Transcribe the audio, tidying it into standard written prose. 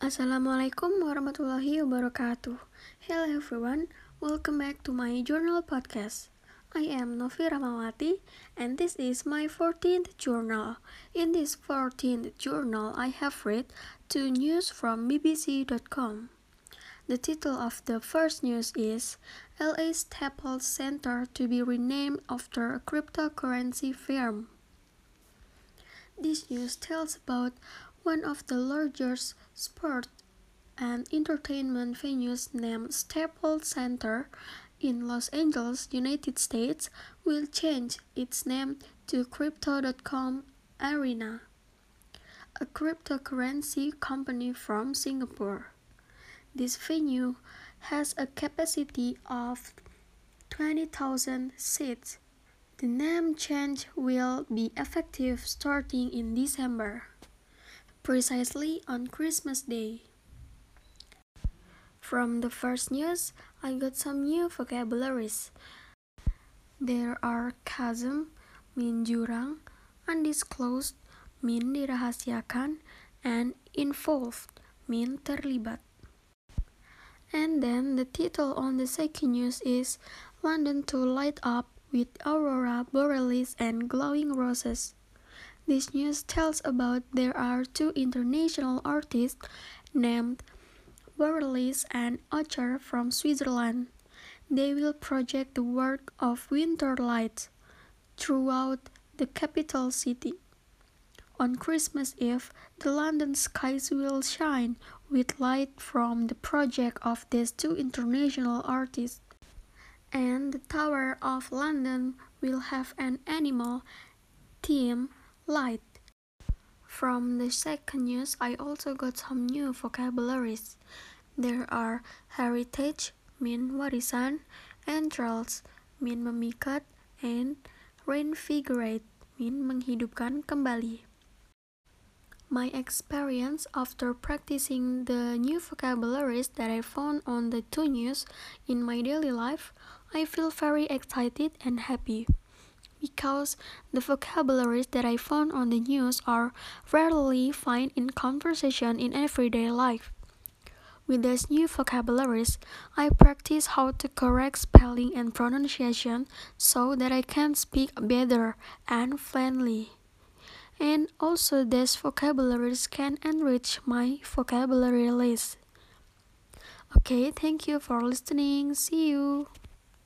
Assalamualaikum warahmatullahi wabarakatuh. Hello everyone, welcome back to my journal podcast. I am Novi Ramawati and this is my 14th journal. In this 14th journal, I have read two news from bbc.com. The title of the first news is LA Staples Center to be renamed after a cryptocurrency firm. This news tells about one of the largest sport and entertainment venues named Staples Center in Los Angeles, United States, will change its name to Crypto.com Arena, a cryptocurrency company from Singapore. This venue has a capacity of 20,000 seats. The name change will be effective starting in December, precisely on Christmas Day. From the first news, I got some new vocabularies. There are chasm, mean jurang, undisclosed, mean dirahasiakan, and involved, mean terlibat. And then the title on the second news is London to light up with aurora borealis and glowing roses. This news tells about there are two international artists named Borlis and Ocher from Switzerland. They will project the work of winter lights throughout the capital city. On Christmas Eve, the London skies will shine with light from the project of these two international artists. And the Tower of London will have an animal theme light. From the second news, I also got some new vocabularies. There are heritage, mean warisan, entrails, mean memikat, and reinvigorate, mean menghidupkan kembali. My experience after practicing the new vocabularies that I found on the two news in my daily life, I feel very excited and happy, because the vocabularies that I found on the news are rarely found in conversation in everyday life. With these new vocabularies, I practice how to correct spelling and pronunciation so that I can speak better and fluently. And also these vocabularies can enrich my vocabulary list. Okay, thank you for listening. See you.